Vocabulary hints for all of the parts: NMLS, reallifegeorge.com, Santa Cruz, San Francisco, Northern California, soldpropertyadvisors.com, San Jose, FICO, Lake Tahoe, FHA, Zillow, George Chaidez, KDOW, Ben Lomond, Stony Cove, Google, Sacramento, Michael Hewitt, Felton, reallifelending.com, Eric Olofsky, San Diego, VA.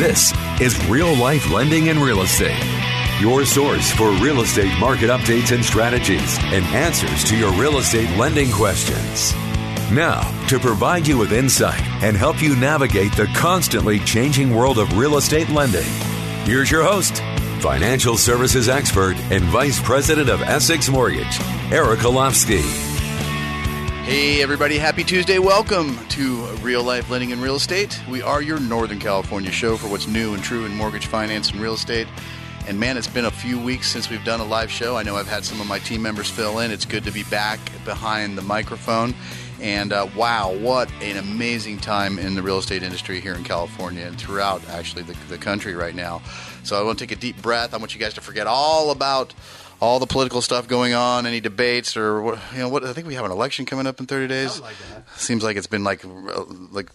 This is Real Life Lending and Real Estate, your source for real estate market updates and strategies and answers to your real estate lending questions. Now, to provide you with insight and help you navigate the constantly changing world of real estate lending, here's your host, financial services expert and vice president of Essex Mortgage, Eric Olofsky. Hey everybody, happy Tuesday. Welcome to Real Life Lending and Real Estate. We are your Northern California show for what's new and true in mortgage finance and real estate. And man, it's been a few weeks since we've done a live show. I know I've had some of my team members fill in. It's good to be back behind the microphone. And wow, what an amazing time in the real estate industry here in California and throughout actually the country right now. So I want to take a deep breath. I want you guys to forget all about all the political stuff going on, any debates, or I think we have an election coming up in 30 days. Like that. Seems like it's been like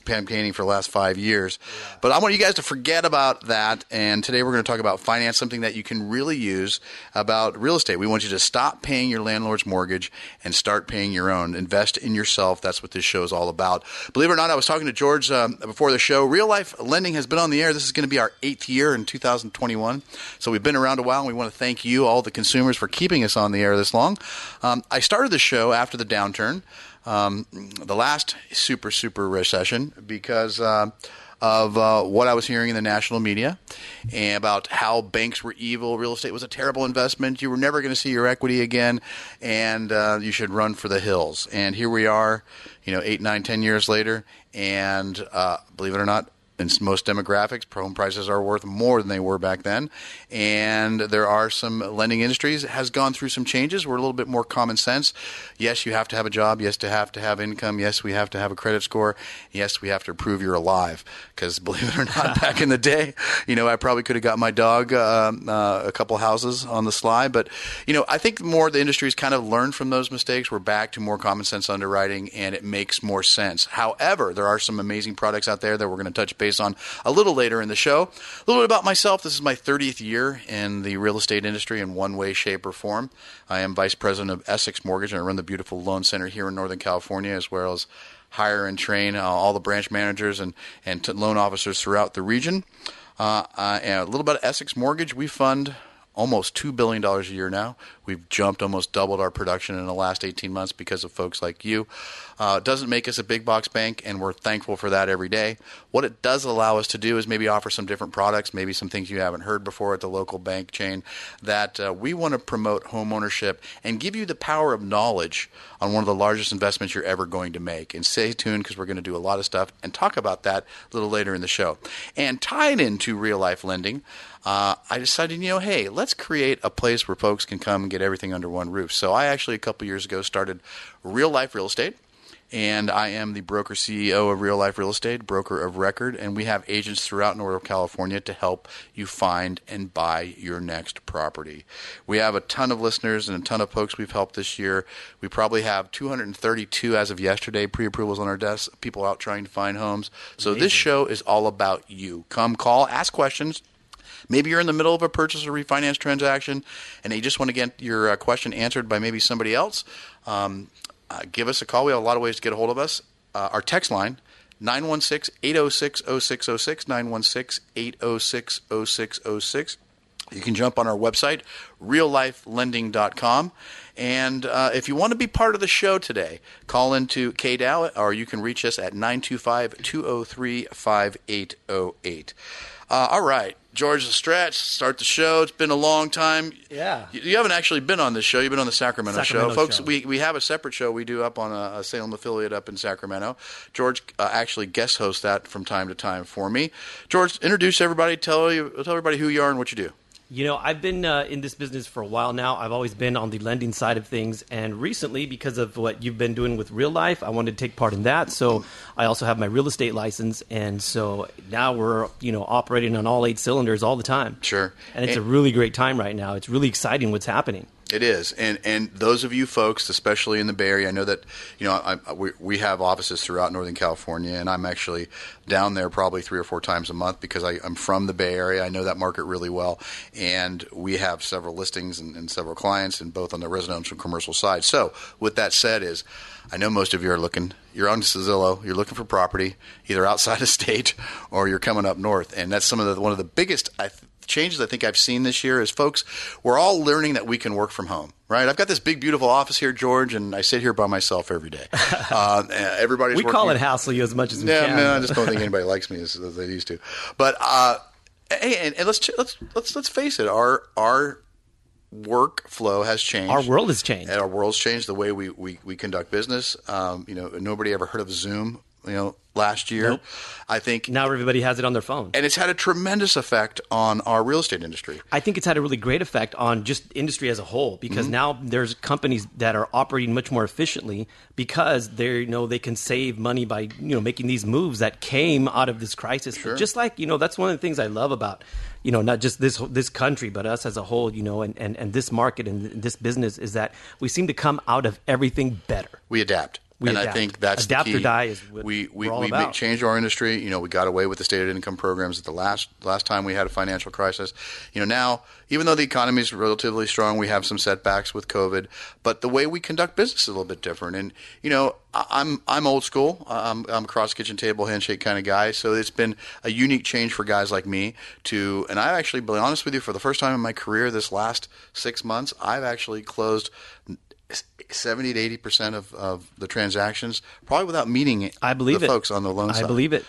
campaigning for the last 5 years. Yeah. But I want you guys to forget about that. And today we're going to talk about finance, something that you can really use about real estate. We want you to stop paying your landlord's mortgage and start paying your own. Invest in yourself. That's what this show is all about. Believe it or not, I was talking to George before the show. Real Life Lending has been on the air. This is going to be our 8th year in 2021. So we've been around a while, and we want to thank you, all the consumers, for keeping us on the air this long. I started the show after the downturn, the last super recession, because of what I was hearing in the national media and about how banks were evil, real estate was a terrible investment, you were never going to see your equity again, and you should run for the hills. And here we are, 8, 9, 10 years later, and believe it or not, in most demographics, home prices are worth more than they were back then. And there are some lending industries that has gone through some changes. We're a little bit more common sense. Yes, you have to have a job. Yes, to have income. Yes, we have to have a credit score. Yes, we have to prove you're alive. Because believe it or not, back in the day, I probably could have got my dog a couple houses on the sly. But, I think more the industry has kind of learned from those mistakes. We're back to more common sense underwriting, and it makes more sense. However, there are some amazing products out there that we're going to touch base on a little later in the show. A little bit about myself. This is my 30th year in the real estate industry in one way, shape, or form. I am vice president of Essex Mortgage, and I run the beautiful loan center here in Northern California, as well as hire and train all the branch managers and loan officers throughout the region. And a little bit of Essex Mortgage. We fund almost $2 billion a year now. We've jumped, almost doubled our production in the last 18 months because of folks like you. It doesn't make us a big box bank, and we're thankful for that every day. What it does allow us to do is maybe offer some different products, maybe some things you haven't heard before at the local bank chain, that we want to promote home ownership and give you the power of knowledge on one of the largest investments you're ever going to make. And stay tuned, because we're going to do a lot of stuff and talk about that a little later in the show. And tied into Real Life Lending, I decided, hey, let's create a place where folks can come and get everything under one roof. So I actually, a couple years ago, started Real Life Real Estate, and I am the broker CEO of Real Life Real Estate, broker of record, and we have agents throughout Northern California to help you find and buy your next property. We have a ton of listeners and a ton of folks we've helped this year. We probably have 232, as of yesterday, pre-approvals on our desks, people out trying to find homes. So amazing. This show is all about you. Come, call, ask questions. Maybe you're in the middle of a purchase or refinance transaction, and you just want to get your question answered by maybe somebody else. Give us a call. We have a lot of ways to get a hold of us. Our text line, 916-806-0606, 916-806-0606. You can jump on our website, reallifelending.com. And if you want to be part of the show today, call into KDOW, or you can reach us at 925-203-5808. All right, George, the stretch, start the show. It's been a long time. Yeah. You haven't actually been on this show. You've been on the Sacramento show. Folks, we have a separate show we do up on a Salem affiliate up in Sacramento. George actually guest hosts that from time to time for me. George, introduce everybody. Tell everybody who you are and what you do. You know, I've been in this business for a while now. I've always been on the lending side of things. And recently, because of what you've been doing with Real Life, I wanted to take part in that. So I also have my real estate license. And so now we're, you know, operating on all eight cylinders all the time. Sure. And it's a really great time right now. It's really exciting what's happening. It is. And those of you folks, especially in the Bay Area, I know that, you know, we have offices throughout Northern California, and I'm actually down there probably 3 or 4 times a month because I'm from the Bay Area. I know that market really well. And we have several listings and several clients, and both on the residential and commercial side. So with that said is, I know most of you are looking. You're on Zillow. You're looking for property either outside of state or you're coming up north. And that's one of the biggest changes I think I've seen this year is, folks, we're all learning that we can work from home, right? I've got this big, beautiful office here, George, and I sit here by myself every day. Everybody's working. We call it hassle you as much as we can. No, I just don't think anybody likes me as they used to. But hey, and let's face it, our workflow has changed. Our world has changed. And our world's changed the way we conduct business. You know, nobody ever heard of Zoom, you know, last year. Nope. I think now everybody has it on their phone. And it's had a tremendous effect on our real estate industry. I think it's had a really great effect on just industry as a whole, because now there's companies that are operating much more efficiently because they they can save money by, making these moves that came out of this crisis. Sure. But just like, that's one of the things I love about, not just this country, but us as a whole, and this market and this business is that we seem to come out of everything better. We adapt. I think that's the key. Adapt or die is what we're all about. We changed our industry. We got away with the stated income programs at the last time we had a financial crisis. Now, even though the economy is relatively strong, we have some setbacks with COVID. But the way we conduct business is a little bit different. And, I'm old school. I'm a cross-kitchen table handshake kind of guy. So it's been a unique change for guys like me to – and I've actually, to be honest with you, for the first time in my career this last 6 months, I've actually closed – 70 to 80% of the transactions, probably without meeting the folks on the loan side. I believe it.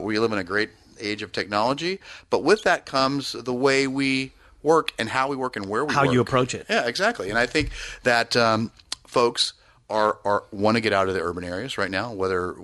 We live in a great age of technology, but with that comes the way we work and how we work and where we work. How you approach it. Yeah, exactly. And I think that folks want to get out of the urban areas right now, whether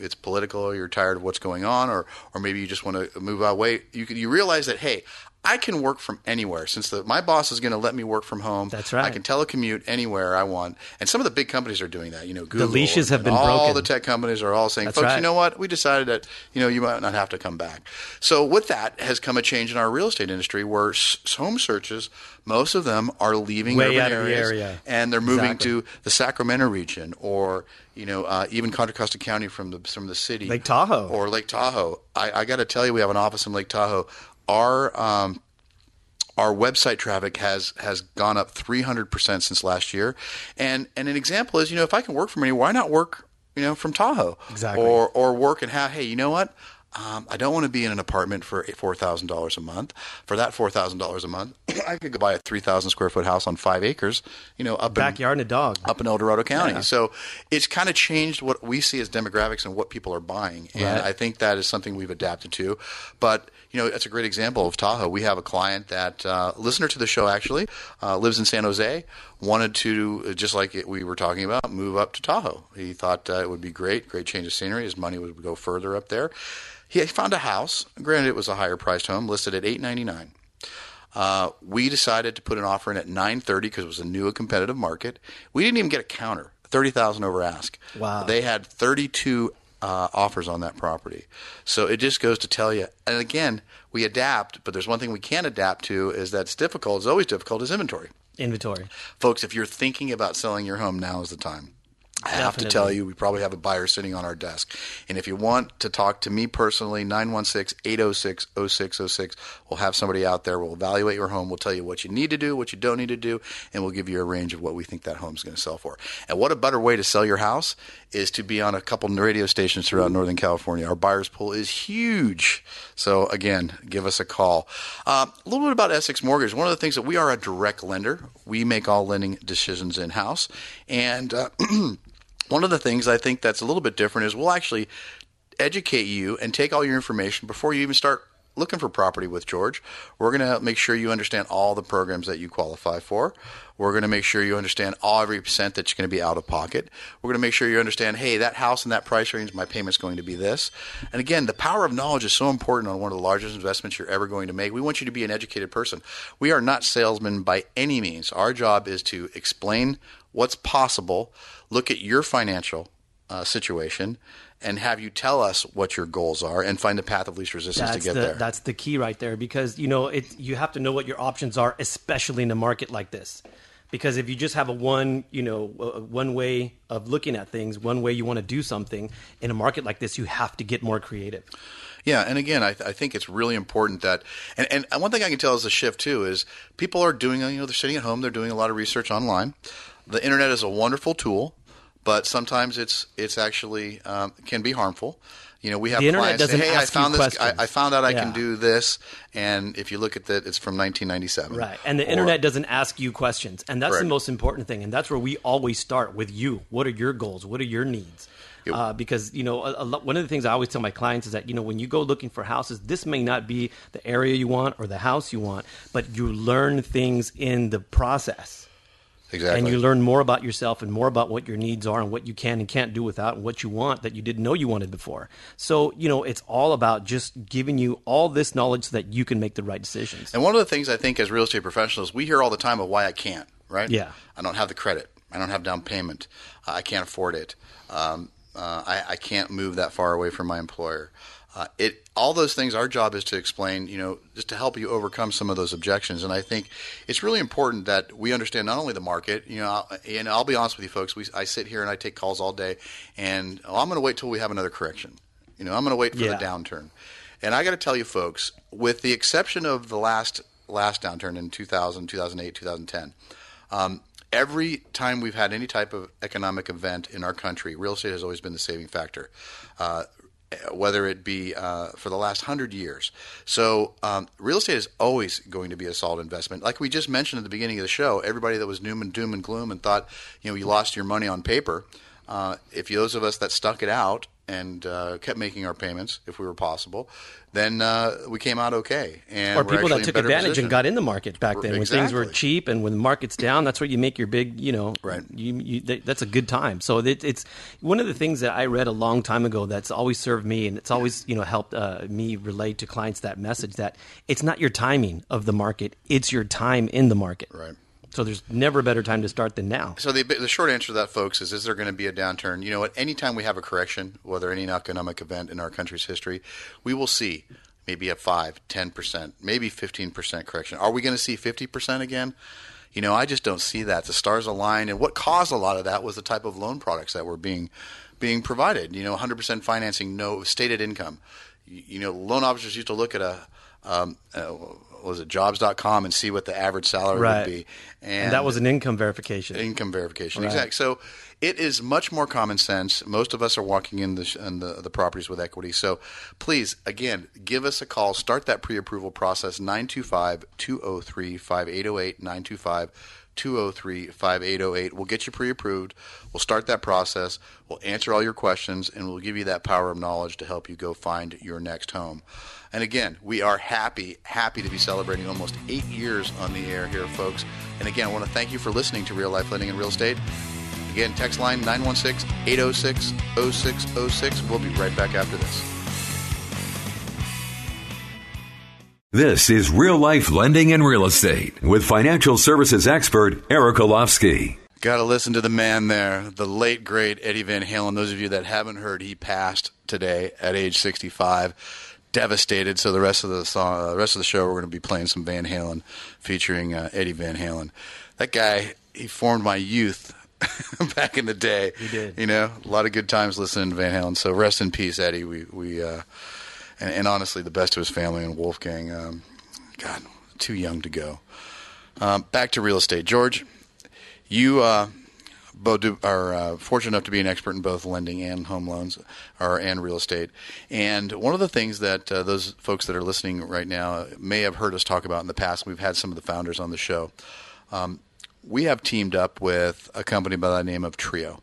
it's political or you're tired of what's going on, or maybe you just want to move away. You realize that, hey, I can work from anywhere since my boss is going to let me work from home. That's right. I can telecommute anywhere I want. And some of the big companies are doing that. Google. The leashes have been broken. All the tech companies are all saying, that's folks, right. You know what? We decided that, you might not have to come back. So with that has come a change in our real estate industry where home searches, most of them are leaving urban areas and they're moving to the Sacramento region or even Contra Costa County from the city. Lake Tahoe. Or Lake Tahoe. I got to tell you, we have an office in Lake Tahoe. Our website traffic has gone up 300% since last year, and an example is if I can work from anywhere, why not work from Tahoe? Exactly. Or work and have I don't want to be in an apartment for $4,000 a month. For that $4,000 a monmonth, I could go buy a 3,000 square foot house on 5 acres, backyard and a dog up in El Dorado County. Yeah. So it's kind of changed what we see as demographics and what people are buying. Right. And I think that is something we've adapted to. But, that's a great example of Tahoe. We have a client that, listener to the show actually, lives in San Jose, wanted to, just like we were talking about, move up to Tahoe. He thought it would be great change of scenery. His money would go further up there. He found a house. Granted, it was a higher-priced home, listed at $899. We decided to put an offer in at $930 because it was a new competitive market. We didn't even get a counter, $30,000 over ask. Wow! They had 32 offers on that property. So it just goes to tell you. And again, we adapt, but there's one thing we can adapt to is that's difficult. It's always difficult is inventory. Inventory. Folks, if you're thinking about selling your home, now is the time. I have to tell you, we probably have a buyer sitting on our desk. And if you want to talk to me personally, 916-806-0606. We'll have somebody out there. We'll evaluate your home. We'll tell you what you need to do, what you don't need to do, and we'll give you a range of what we think that home is going to sell for. And what a better way to sell your house is to be on a couple of radio stations throughout Northern California. Our buyer's pool is huge. So, again, give us a call. A little bit about Essex Mortgage. One of the things that we are a direct lender. We make all lending decisions in-house. And one of the things I think that's a little bit different is we'll actually educate you and take all your information before you even start looking for property with George, we're going to make sure you understand all the programs that you qualify for. We're going to make sure you understand all every percent that's going to be out of pocket. We're going to make sure you understand, hey, that house in that price range, my payment's going to be this. And again, the power of knowledge is so important on one of the largest investments you're ever going to make. We want you to be an educated person. We are not salesmen by any means. Our job is to explain what's possible, look at your financial situation, and have you tell us what your goals are and find the path of least resistance to get there. That's the key right there, because you have to know what your options are, especially in a market like this. Because if you just have one way of looking at things, one way you want to do something in a market like this, you have to get more creative. Yeah. And again, I think it's really important that, and one thing I can tell is the shift too, is people are doing, they're sitting at home, they're doing a lot of research online. The internet is a wonderful tool, but sometimes it's actually can be harmful. We have clients say, hey, I found out I can do this. And if you look at that, it's from 1997. Right. And the internet doesn't ask you questions. And that's correct. The most important thing. And that's where we always start with you. What are your goals? What are your needs? Because, one of the things I always tell my clients is that, when you go looking for houses, this may not be the area you want or the house you want, but you learn things in the process. Exactly. And you learn more about yourself and more about what your needs are and what you can and can't do without and what you want that you didn't know you wanted before. So, it's all about just giving you all this knowledge so that you can make the right decisions. And one of the things I think as real estate professionals, we hear all the time of why I can't, right? Yeah. I don't have the credit. I don't have down payment. I can't afford it. I can't move that far away from my employer. All those things, our job is to explain, just to help you overcome some of those objections. And I think it's really important that we understand not only the market, and I'll be honest with you folks, I sit here and I take calls all day and I'm going to wait till we have another correction. I'm going to wait for the downturn. And I got to tell you folks, with the exception of the last downturn in 2000, 2008, 2010, every time we've had any type of economic event in our country, real estate has always been the saving factor. Whether it be for the last 100 years. So real estate is always going to be a solid investment. Like we just mentioned at the beginning of the show, everybody that was doom and gloom and thought, you lost your money on paper. If those of us that stuck it out and kept making our payments, if we were possible, then we came out okay. And or people that took advantage and got in the market back then when things were cheap and when the market's down, that's where you make your big, right. That's a good time. So it's one of the things that I read a long time ago that's always served me and it's always helped me relate to clients that message that it's not your timing of the market, it's your time in the market. Right. So there's never a better time to start than now. So the short answer to that, folks, is there going to be a downturn? At any time we have a correction, whether any economic event in our country's history, we will see maybe a 5%, 10%, maybe 15% correction. Are we going to see 50% again? I just don't see that. The stars aligned. And what caused a lot of that was the type of loan products that were being provided. 100% financing, no stated income. Loan officers used to look at jobs.com and see what the average salary would be. And that was an income verification. Right. Exactly. So it is much more common sense. Most of us are walking in the properties with equity. So please, again, give us a call. Start that pre-approval process, 925-203-5808, 925-203-5808. We'll get you pre-approved. We'll start that process. We'll answer all your questions, and we'll give you that power of knowledge to help you go find your next home. And again, we are happy to be celebrating almost 8 years on the air here, folks. And again, I want to thank you for listening to Real Life Lending and Real Estate. Again, text line 916-806-0606. We'll be right back after this. This is Real Life Lending and Real Estate with financial services expert Eric Olofsky. Got to listen to the man there, the late, great Eddie Van Halen. Those of you that haven't heard, he passed today at age 65. Devastated. So the rest of the song, the rest of the show, we're going to be playing some Van Halen featuring Eddie Van Halen. That guy, he formed my youth back in the day. He did. A lot of good times listening to Van Halen. So rest in peace, Eddie. We honestly, the best of his family and Wolfgang. God, too young to go. Back to real estate, George. You both are fortunate enough to be an expert in both lending and home loans and real estate. And one of the things that those folks that are listening right now may have heard us talk about in the past, we've had some of the founders on the show. We have teamed up with a company by the name of Trio.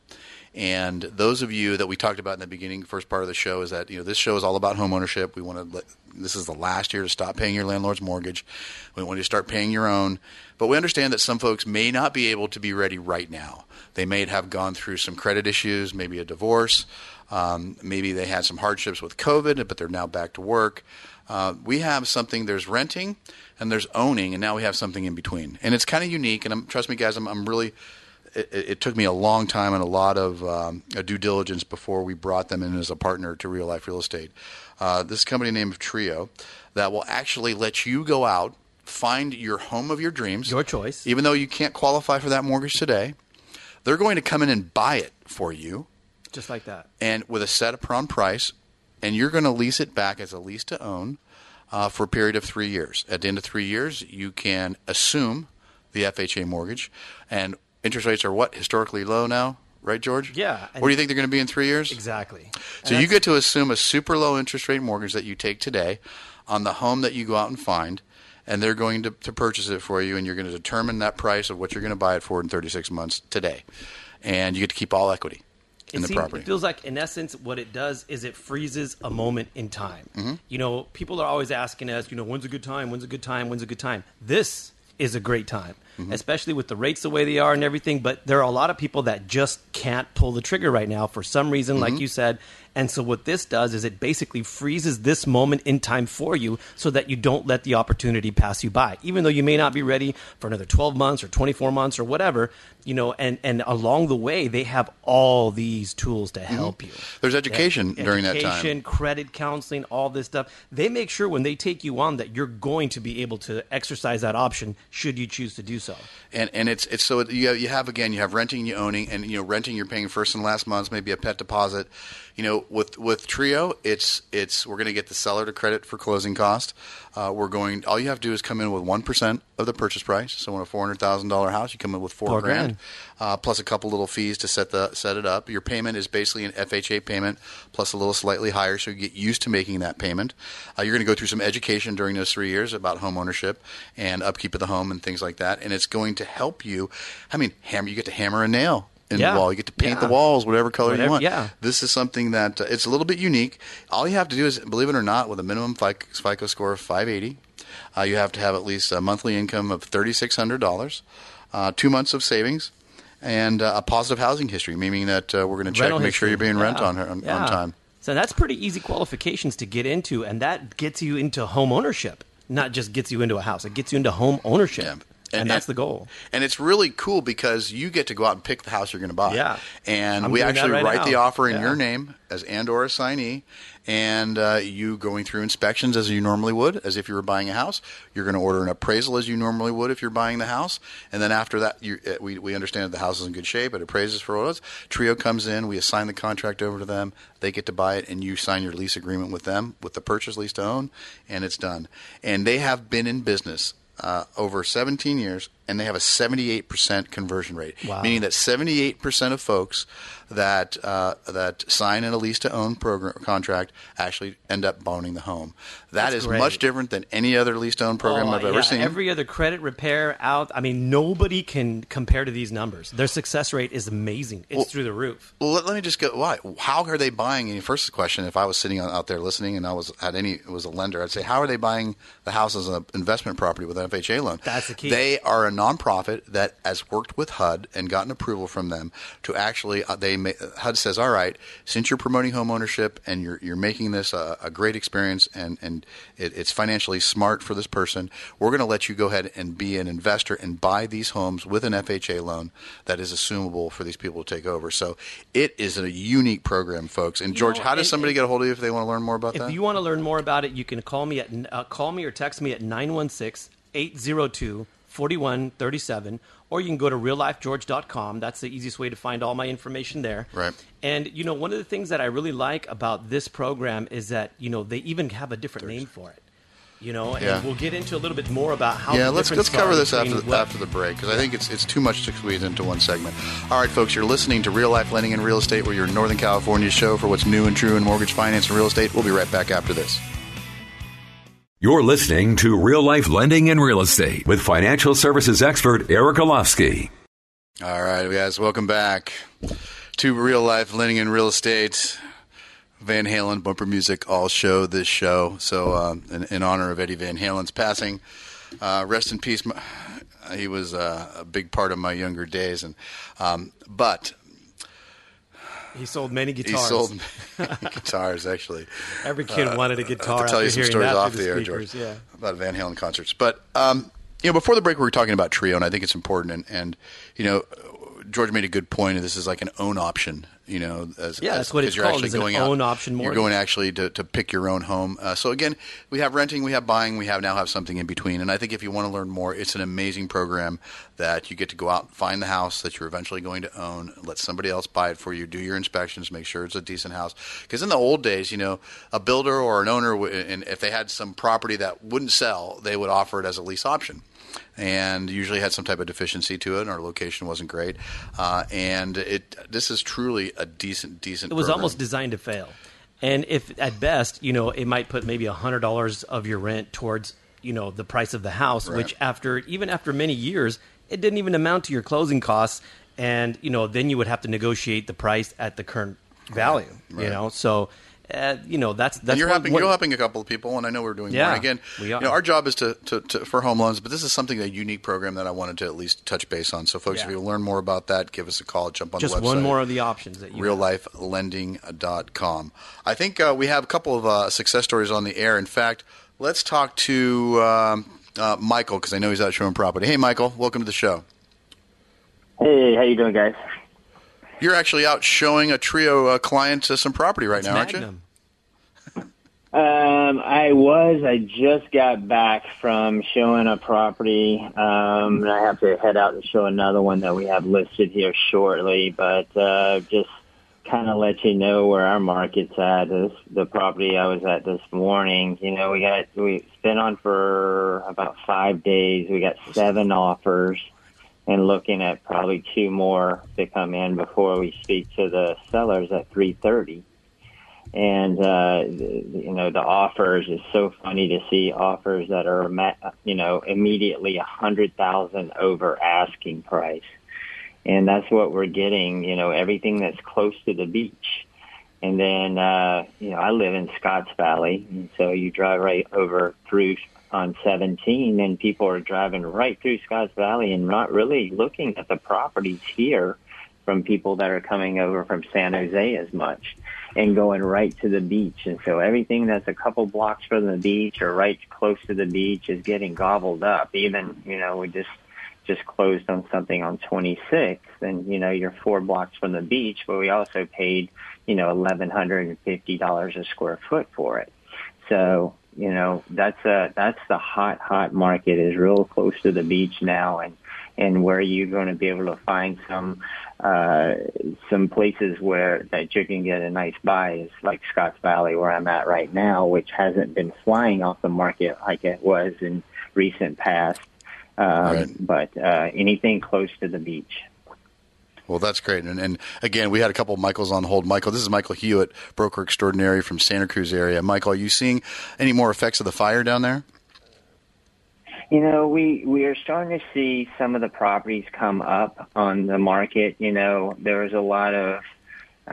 And those of you that we talked about in the beginning, first part of the show, is that, you know, this show is all about homeownership. We want to, this is the last year to stop paying your landlord's mortgage. We want you to start paying your own. But we understand that some folks may not be able to be ready right now. They may have gone through some credit issues, maybe a divorce. Maybe they had some hardships with COVID, but they're now back to work. We have something, there's renting and there's owning, and now we have something in between. And it's kind of unique, and trust me, guys, it took me a long time and a lot of due diligence before we brought them in as a partner to Real Life Real Estate. This company named Trio that will actually let you go out, find your home of your dreams. Your choice. Even though you can't qualify for that mortgage today, they're going to come in and buy it for you. Just like that. And with a set upon price. And you're going to lease it back as a lease to own for a period of 3 years. At the end of 3 years, you can assume the FHA mortgage. And interest rates are what? Historically low now, right, George? Yeah. Where do you think they're going to be in 3 years? Exactly. So you get to assume a super low interest rate mortgage that you take today on the home that you go out and find. And they're going to purchase it for you. And you're going to determine that price of what you're going to buy it for in 36 months today. And you get to keep all equity. It feels like, in essence, what it does is it freezes a moment in time. Mm-hmm. You know, people are always asking us, you know, when's a good time? When's a good time? When's a good time? This is a great time, mm-hmm. especially with the rates the way they are and everything. But there are a lot of people that just can't pull the trigger right now for some reason, mm-hmm. like you said. And so what this does is it basically freezes this moment in time for you so that you don't let the opportunity pass you by, even though you may not be ready for another 12 months or 24 months or whatever, you know, and along the way, they have all these tools to help mm-hmm. you. There's education during that time. Education, credit counseling, all this stuff. They make sure when they take you on that you're going to be able to exercise that option should you choose to do so. And it's so you have renting, you owning, and, you know, renting, you're paying first and last months, maybe a pet deposit. You know, with Trio, we're going to get the seller to credit for closing cost. All you have to do is come in with 1% of the purchase price. So on a $400,000 house, you come in with $4,000 plus a couple little fees to set it up. Your payment is basically an FHA payment plus a little slightly higher, so you get used to making that payment. You're going to go through some education during those 3 years about home ownership and upkeep of the home and things like that, and it's going to help you. I mean, you get to hammer a nail in the wall. You get to paint the walls whatever color you want. Yeah. This is something that it's a little bit unique. All you have to do is, believe it or not, with a minimum FICO score of 580, you have to have at least a monthly income of $3,600, 2 months of savings, and a positive housing history, meaning that we're going to check and make sure you're paying rent on time. So that's pretty easy qualifications to get into, and that gets you into home ownership, not just gets you into a house. It gets you into home ownership. Yeah. And that's the goal. And it's really cool because you get to go out and pick the house you're going to buy. Yeah. And we actually write the offer in your name as and/or assignee. And you going through inspections as you normally would, as if you were buying a house. You're going to order an appraisal as you normally would if you're buying the house. And then after that, we understand that the house is in good shape. It appraises for what it is. Trio comes in. We assign the contract over to them. They get to buy it, and you sign your lease agreement with them with the purchase lease to own, and it's done. And they have been in business over 17 years, and they have a 78% conversion rate, meaning that 78% of folks that sign in a lease-to-own program contract actually end up owning the home. That's is great. Much different than any other lease-to-own program I've ever seen. Every other credit repair out. I mean, nobody can compare to these numbers. Their success rate is amazing. It's through the roof. Well, let me just go. Why? How are they buying? And first question, if I was sitting out there listening and was a lender, I'd say, how are they buying the house as an investment property with an FHA loan? That's the key. They are a nonprofit that has worked with HUD and gotten approval from them to actually HUD says, all right, since you're promoting home ownership and you're making this a great experience and it's financially smart for this person, we're going to let you go ahead and be an investor and buy these homes with an FHA loan that is assumable for these people to take over. So it is a unique program, folks. And George, how does somebody get a hold of you if they want to learn more about that? If you want to learn more about it, you can call me or text me at 916-802-4137, or you can go to reallifegeorge.com. That's the easiest way to find all my information there. Right. And, you know, one of the things that I really like about this program is that, you know, they even have a different name for it. You know, and we'll get into a little bit more about how. Yeah, let's cover this after the break, because I think it's too much to squeeze into one segment. All right, folks, you're listening to Real Life Lending and Real Estate. We're your Northern California show for what's new and true in mortgage finance and real estate. We'll be right back after this. You're listening to Real Life Lending and Real Estate with financial services expert Eric Olofsky. All right, guys, welcome back. to Real Life Lending and Real Estate. Van Halen bumper music all show this show. So in honor of Eddie Van Halen's passing, rest in peace. He was a big part of my younger days, and but he sold many guitars. He sold many guitars, actually. Every kid wanted a guitar. I'll tell you some stories off the air, George, yeah, about Van Halen concerts. But you know, before the break, we were talking about Trio, and I think it's important. And you know, George made a good point. This is like an own option. You know, that's what it's called. Actually it's going an own option mortgage. You're going actually to pick your own home. So again, we have renting, we have buying, we have now have something in between. And I think if you want to learn more, it's an amazing program that you get to go out and find the house that you're eventually going to own, let somebody else buy it for you, do your inspections, make sure it's a decent house. Because in the old days, you know, a builder or an owner, and if they had some property that wouldn't sell, they would offer it as a lease option. And usually had some type of deficiency to it, and our location wasn't great. And this is truly a decent. It was program. Almost designed to fail. And if at best, you know, it might put maybe $100 of your rent towards, you know, the price of the house, right. Which after many years, it didn't even amount to your closing costs. And you know, then you would have to negotiate the price at the current value. Right. You know, so. You know, that's and you're helping a couple of people, and I know we're doing more. Again, we are. You know, our job is to for home loans, but this is something, a unique program that I wanted to at least touch base on. So, folks, if you learn more about that, give us a call. Jump on the website. Just one more of the options that you reallifelending.com. I think we have a couple of success stories on the air. In fact, let's talk to Michael, because I know he's out showing property. Hey, Michael, welcome to the show. Hey, how you doing, guys? You're actually out showing a Trio client some property right now, aren't you? I was. I just got back from showing a property. And I have to head out and show another one that we have listed here shortly. But just kind of let you know where our market's at. The property I was at this morning. You know, it's been on for about 5 days. We got 7 offers. And looking at probably 2 more to come in before we speak to the sellers at 3:30. And, you know, the offers is so funny to see offers that are, you know, immediately $100,000 over asking price. And that's what we're getting, you know, everything that's close to the beach. And then, you know, I live in Scotts Valley. And so you drive right over through on 17, and people are driving right through Scotts Valley and not really looking at the properties here from people that are coming over from San Jose as much and going right to the beach. And so everything that's a couple blocks from the beach or right close to the beach is getting gobbled up. Even, you know, we just closed on something on 26th, and, you know, you're 4 blocks from the beach, but we also paid, you know, $1,150 a square foot for it. So, you know, that's the hot market is real close to the beach now, and where you're going to be able to find some places where that you can get a nice buy is like Scotts Valley, where I'm at right now, which hasn't been flying off the market like it was in recent past. Right. But anything close to the beach. Well, that's great. And again, we had a couple of Michaels on hold. Michael, this is Michael Hewitt, broker extraordinary from Santa Cruz area. Michael, are you seeing any more effects of the fire down there? You know, we are starting to see some of the properties come up on the market. You know, there was a lot of,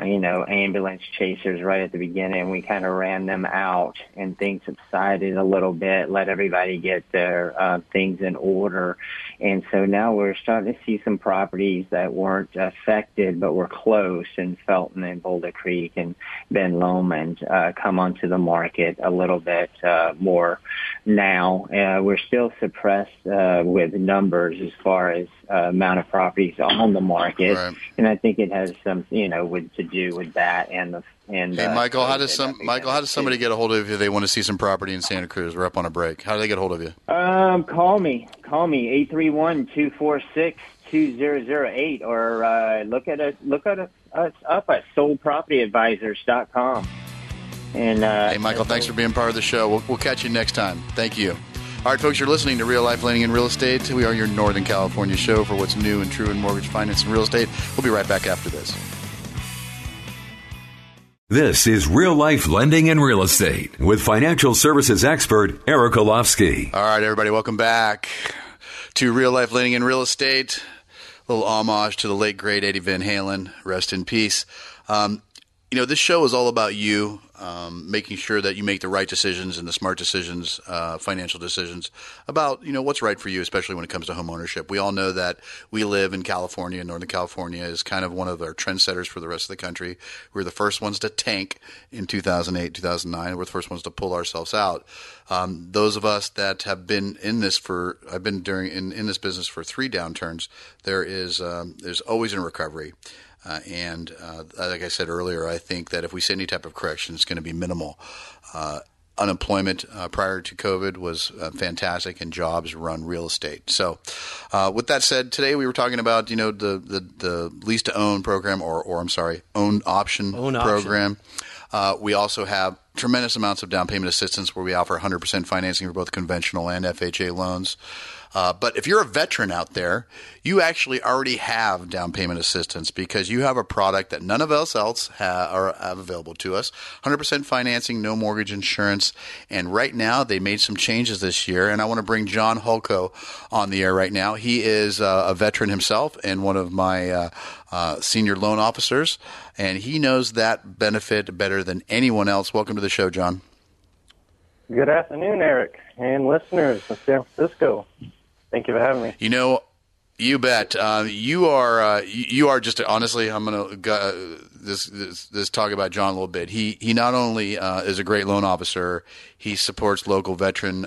you know, ambulance chasers right at the beginning. We kind of ran them out, and things subsided a little bit, let everybody get their things in order. And so now we're starting to see some properties that weren't affected but were close in Felton and Boulder Creek and Ben Lomond come onto the market a little bit more now. We're still suppressed with numbers as far as amount of properties on the market. Right. And I think it has some, you know, with do with that and the and. Hey, Michael, how does somebody get a hold of you if they want to see some property in Santa Cruz? We're up on a break. How do they get a hold of you? Call me 831-246-2008, or look us up at soldpropertyadvisors.com. And hey, Michael, thanks for being part of the show. We'll catch you next time. Thank you. All right, folks, you're listening to Real Life Lending and Real Estate. We are your Northern California show for what's new and true in mortgage finance and real estate. We'll be right back after this. This is Real Life Lending and Real Estate with financial services expert Eric Olofsky. All right, everybody, welcome back to Real Life Lending and Real Estate. little homage to the late, great Eddie Van Halen. Rest in peace. You know, this show is all about you, making sure that you make the right decisions and the smart decisions, financial decisions about, you know, what's right for you, especially when it comes to home ownership. We all know that we live in California, and Northern California is kind of one of our trendsetters for the rest of the country. We were the first ones to tank in 2008, 2009. We're the first ones to pull ourselves out. Those of us that have been in this for, I've been in this business for three downturns. There's always a recovery. Like I said earlier, I think that if we see any type of correction, it's going to be minimal. Unemployment prior to COVID was fantastic, and jobs run real estate. So with that said, today we were talking about, you know, the lease to own program or own option program. We also have tremendous amounts of down payment assistance where we offer 100% financing for both conventional and FHA loans. But if you're a veteran out there, you actually already have down payment assistance because you have a product that none of us else have available to us. 100% financing, no mortgage insurance. And right now, they made some changes this year. And I want to bring John Hulko on the air right now. He is a veteran himself and one of my senior loan officers. And he knows that benefit better than anyone else. Welcome to the show, John. Good afternoon, Eric, and listeners of San Francisco. Thank you for having me. You know, you bet. You are just honestly. I'm going to this talk about John a little bit. He not only is a great loan officer, he supports local veteran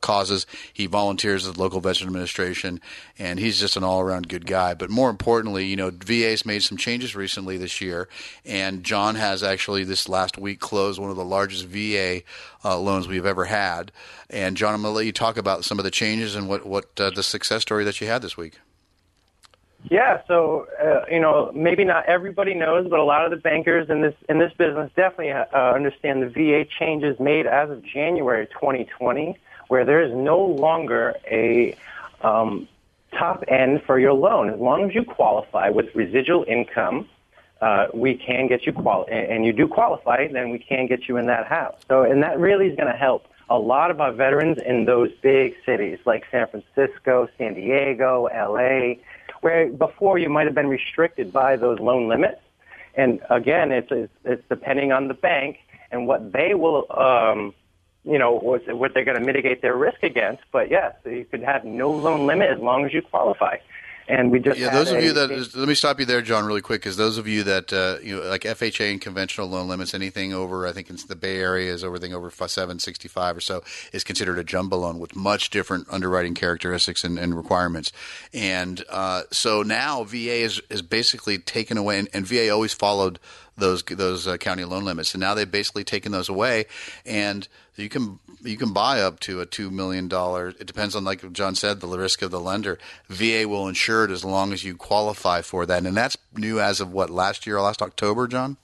causes. He volunteers at the local veteran administration, and he's just an all-around good guy. But more importantly, you know, VA's made some changes recently this year, and John has actually this last week closed one of the largest VA loans we've ever had. And John, I'm going to let you talk about some of the changes and what the success story that you had this week. Yeah, so you know, maybe not everybody knows, but a lot of the bankers in this business definitely understand the VA changes made as of January 2020, where there is no longer a top end for your loan. As long as you qualify with residual income, we can get you and you do qualify, then we can get you in that house. So, and that really is going to help a lot of our veterans in those big cities like San Francisco, San Diego, L.A., where before you might have been restricted by those loan limits. And again, it's depending on the bank and what they will, what they're going to mitigate their risk against. But yes, so you could have no loan limit as long as you qualify. And we just let me stop you there, John, really quick, because those of you that like FHA and conventional loan limits, anything over, I think in the Bay Area is everything over 765 or so is considered a jumbo loan with much different underwriting characteristics and requirements. And so now VA is basically taken away, and VA always followed those county loan limits, and now they've basically taken those away, and you can buy up to a $2 million. It depends on, like John said, the risk of the lender. VA will insure it as long as you qualify for that, and that's new as of last October, John?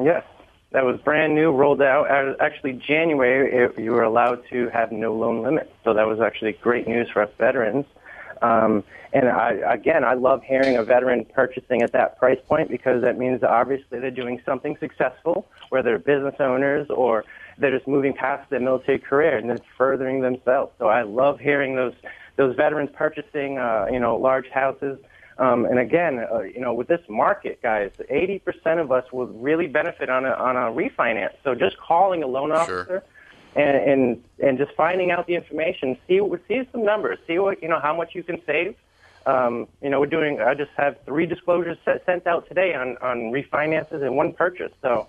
Yes, that was brand new, rolled out actually January. You were allowed to have no loan limit, so that was actually great news for us veterans. I love hearing a veteran purchasing at that price point, because that means obviously they're doing something successful, whether they're business owners or they're just moving past their military career and then furthering themselves. So I love hearing those veterans purchasing, large houses. With this market, guys, 80% of us will really benefit on a refinance. So just calling a loan officer. Sure. And just finding out the information, see some numbers, see what, how much you can save. I just have 3 disclosures sent out today on refinances and 1 purchase. So,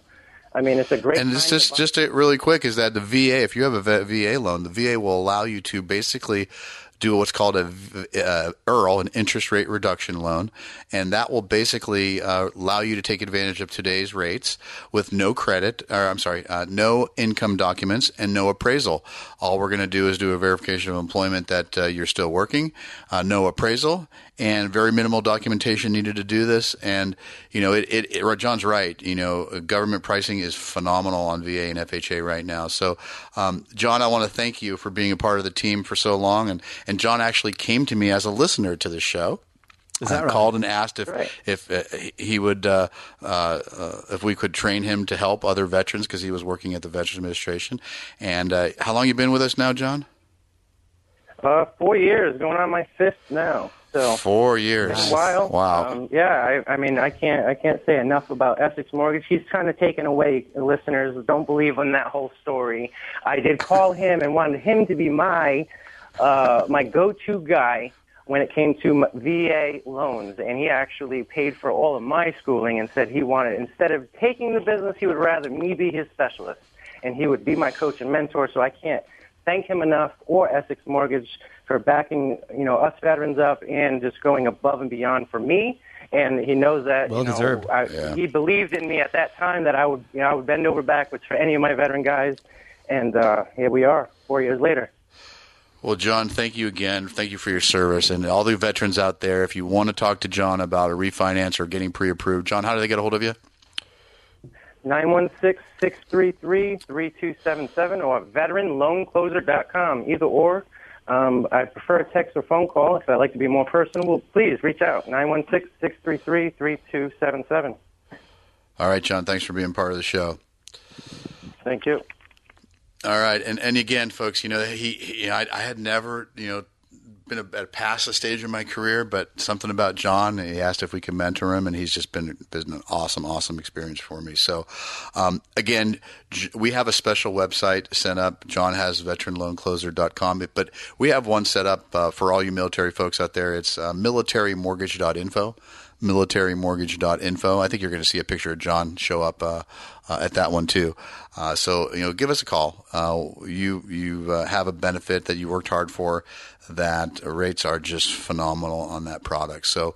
I mean, it's a great. And it's just really quick is that the VA, if you have a VA loan, the VA will allow you to basically do what's called a IRL, an interest rate reduction loan, and that will basically allow you to take advantage of today's rates with no income documents and no appraisal. All we're going to do is do a verification of employment that you're still working, no appraisal, and very minimal documentation needed to do this. And, John's right. Government pricing is phenomenal on VA and FHA right now. So, John, I want to thank you for being a part of the team for so long. And John actually came to me as a listener to the show. Is that right? Called and asked if we could train him to help other veterans because he was working at the Veterans Administration. And how long you been with us now, John? 4 years, going on my fifth now. So 4 years. A while. Wow. Yeah, I mean, I can't say enough about Essex Mortgage. He's kind of taken away listeners. Don't believe in that whole story. I did call him and wanted him to be my my go-to guy when it came to VA loans, and he actually paid for all of my schooling and said he wanted, instead of taking the business, he would rather me be his specialist, and he would be my coach and mentor. So I can't thank him enough, or Essex Mortgage, for backing, you know, us veterans up and just going above and beyond for me. And he knows that. Well deserved. He believed in me at that time that I would, you know, I would bend over backwards for any of my veteran guys. And here we are, 4 years later. Well, John, thank you again. Thank you for your service. And all the veterans out there, if you want to talk to John about a refinance or getting pre-approved, John, how do they get a hold of you? 916-633-3277 or veteranloancloser.com, either or. I prefer a text or phone call. If I'd like to be more personable, please reach out, 916-633-3277. All right, John, thanks for being part of the show. Thank you. All right, and again, folks, you know, I had never, you know, been past the stage in my career, but something about John, he asked if we could mentor him, and he's just been an awesome experience for me. So again, we have a special website set up. John has veteranloancloser.com, but we have one set up for all you military folks out there. It's militarymortgage.info. Militarymortgage.info. I think you're going to see a picture of John show up at that one too. So you know, give us a call. You have a benefit that you worked hard for. That rates are just phenomenal on that product. So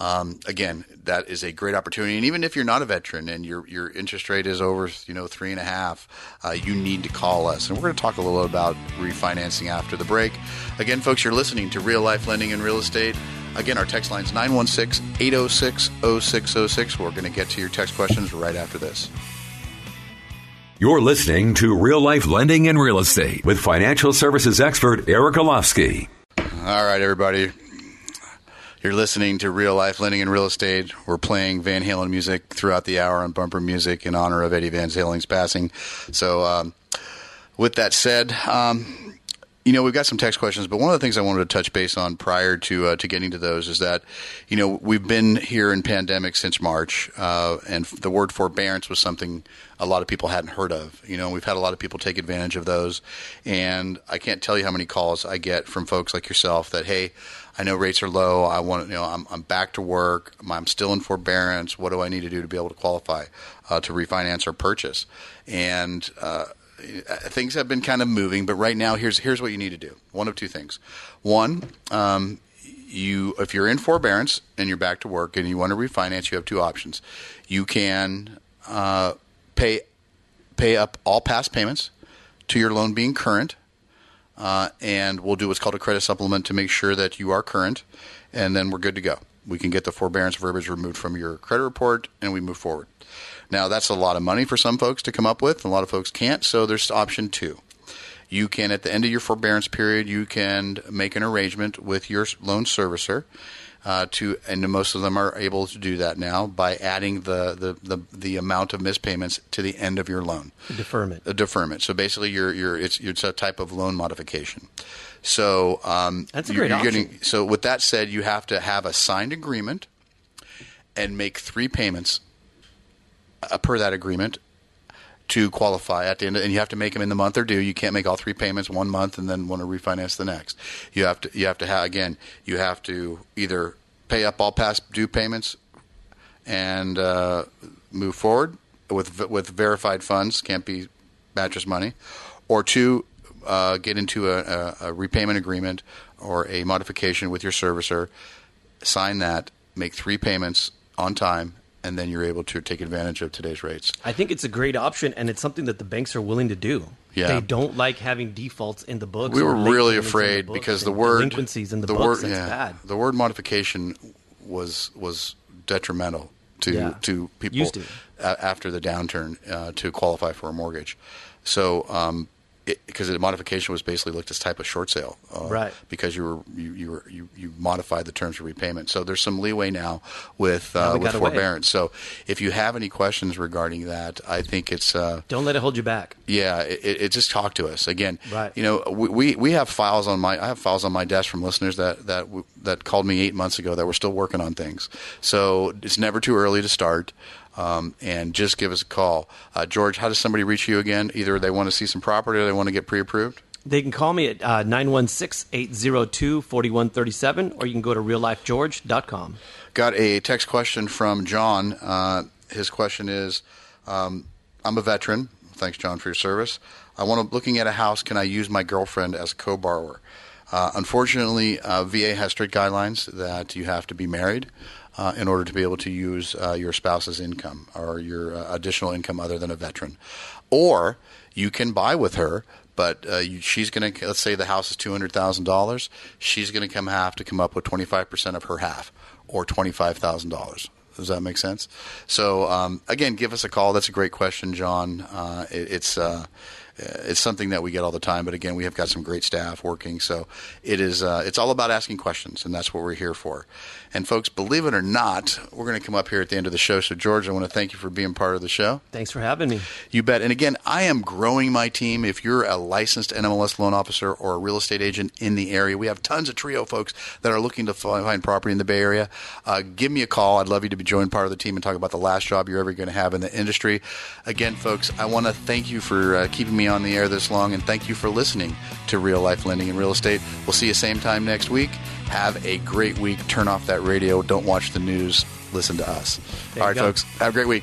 again, that is a great opportunity. And even if you're not a veteran and your interest rate is over, you know, 3.5, you need to call us. And we're going to talk a little about refinancing after the break. Again, folks, you're listening to Real Life Lending and Real Estate. Again, our text line's 916-806-0606. We're going to get to your text questions right after this. You're listening to Real Life Lending and Real Estate with financial services expert Eric Olofsky. All right, everybody. You're listening to Real Life Lending and Real Estate. We're playing Van Halen music throughout the hour on bumper music in honor of Eddie Van Halen's passing. So with that said, you know, we've got some text questions, but one of the things I wanted to touch base on prior to getting to those is that, you know, we've been here in pandemic since March, and the word forbearance was something a lot of people hadn't heard of. You know, we've had a lot of people take advantage of those, and I can't tell you how many calls I get from folks like yourself that, hey, I know rates are low. I want, you know, I'm back to work. I'm still in forbearance. What do I need to do to be able to qualify to refinance or purchase? And things have been kind of moving, but right now, here's what you need to do. One of two things. One, if you're in forbearance and you're back to work and you want to refinance, you have two options. You can pay up all past payments to your loan being current, and we'll do what's called a credit supplement to make sure that you are current, and then we're good to go. We can get the forbearance verbiage removed from your credit report, and we move forward. Now, that's a lot of money for some folks to come up with. A lot of folks can't, so there's option two. You can, at the end of your forbearance period, you can make an arrangement with your loan servicer, and most of them are able to do that now by adding the amount of missed payments to the end of your loan. A deferment. So basically, it's a type of loan modification. So that's a great option. So with that said, you have to have a signed agreement and make 3 payments per that agreement to qualify at the end, and you have to make them in the month or due. You can't make all 3 payments one month and then want to refinance the next. You have to either pay up all past due payments and move forward with verified funds, can't be mattress money, or 2, get into a repayment agreement or a modification with your servicer, sign that, make 3 payments on time, and then you're able to take advantage of today's rates. I think it's a great option, and it's something that the banks are willing to do. Yeah. They don't like having defaults in the books. We were really afraid because the word delinquencies in the books, that's bad. The word modification was detrimental to people after the downturn to qualify for a mortgage. So because the modification was basically like this type of short sale, right? Because you modified the terms of repayment. So there's some leeway now with forbearance. So if you have any questions regarding that, I think it's don't let it hold you back. Yeah, it just talk to us again. Right. You know, we have files on my desk from listeners that called me 8 months ago that were still working on things. So it's never too early to start. And just give us a call. George, how does somebody reach you again? Either they want to see some property or they want to get pre-approved? They can call me at 916-802-4137, or you can go to reallifegeorge.com. Got a text question from John. His question is, I'm a veteran. Thanks, John, for your service. Looking at a house, can I use my girlfriend as a co-borrower? Unfortunately, VA has strict guidelines that you have to be married in order to be able to use your spouse's income or your additional income other than a veteran. Or you can buy with her, but she's going to, let's say the house is $200,000. She's going to come up with 25% of her half, or $25,000. Does that make sense? So, again, give us a call. That's a great question, John. It's something that we get all the time, but again, we have got some great staff working. So it is, it's all about asking questions, and that's what we're here for. And folks, believe it or not, we're going to come up here at the end of the show. So George, I want to thank you for being part of the show. Thanks for having me. You bet. And again, I am growing my team. If you're a licensed NMLS loan officer or a real estate agent in the area, we have tons of Trio folks that are looking to find property in the Bay Area. Give me a call. I'd love you to be joined part of the team and talk about the last job you're ever going to have in the industry. Again, folks, I want to thank you for keeping me on the air this long, and thank you for listening to Real Life Lending and Real Estate. We'll see you same time next week. Have a great week. Turn off that radio. Don't watch the news. Listen to us. All right, folks. Have a great week.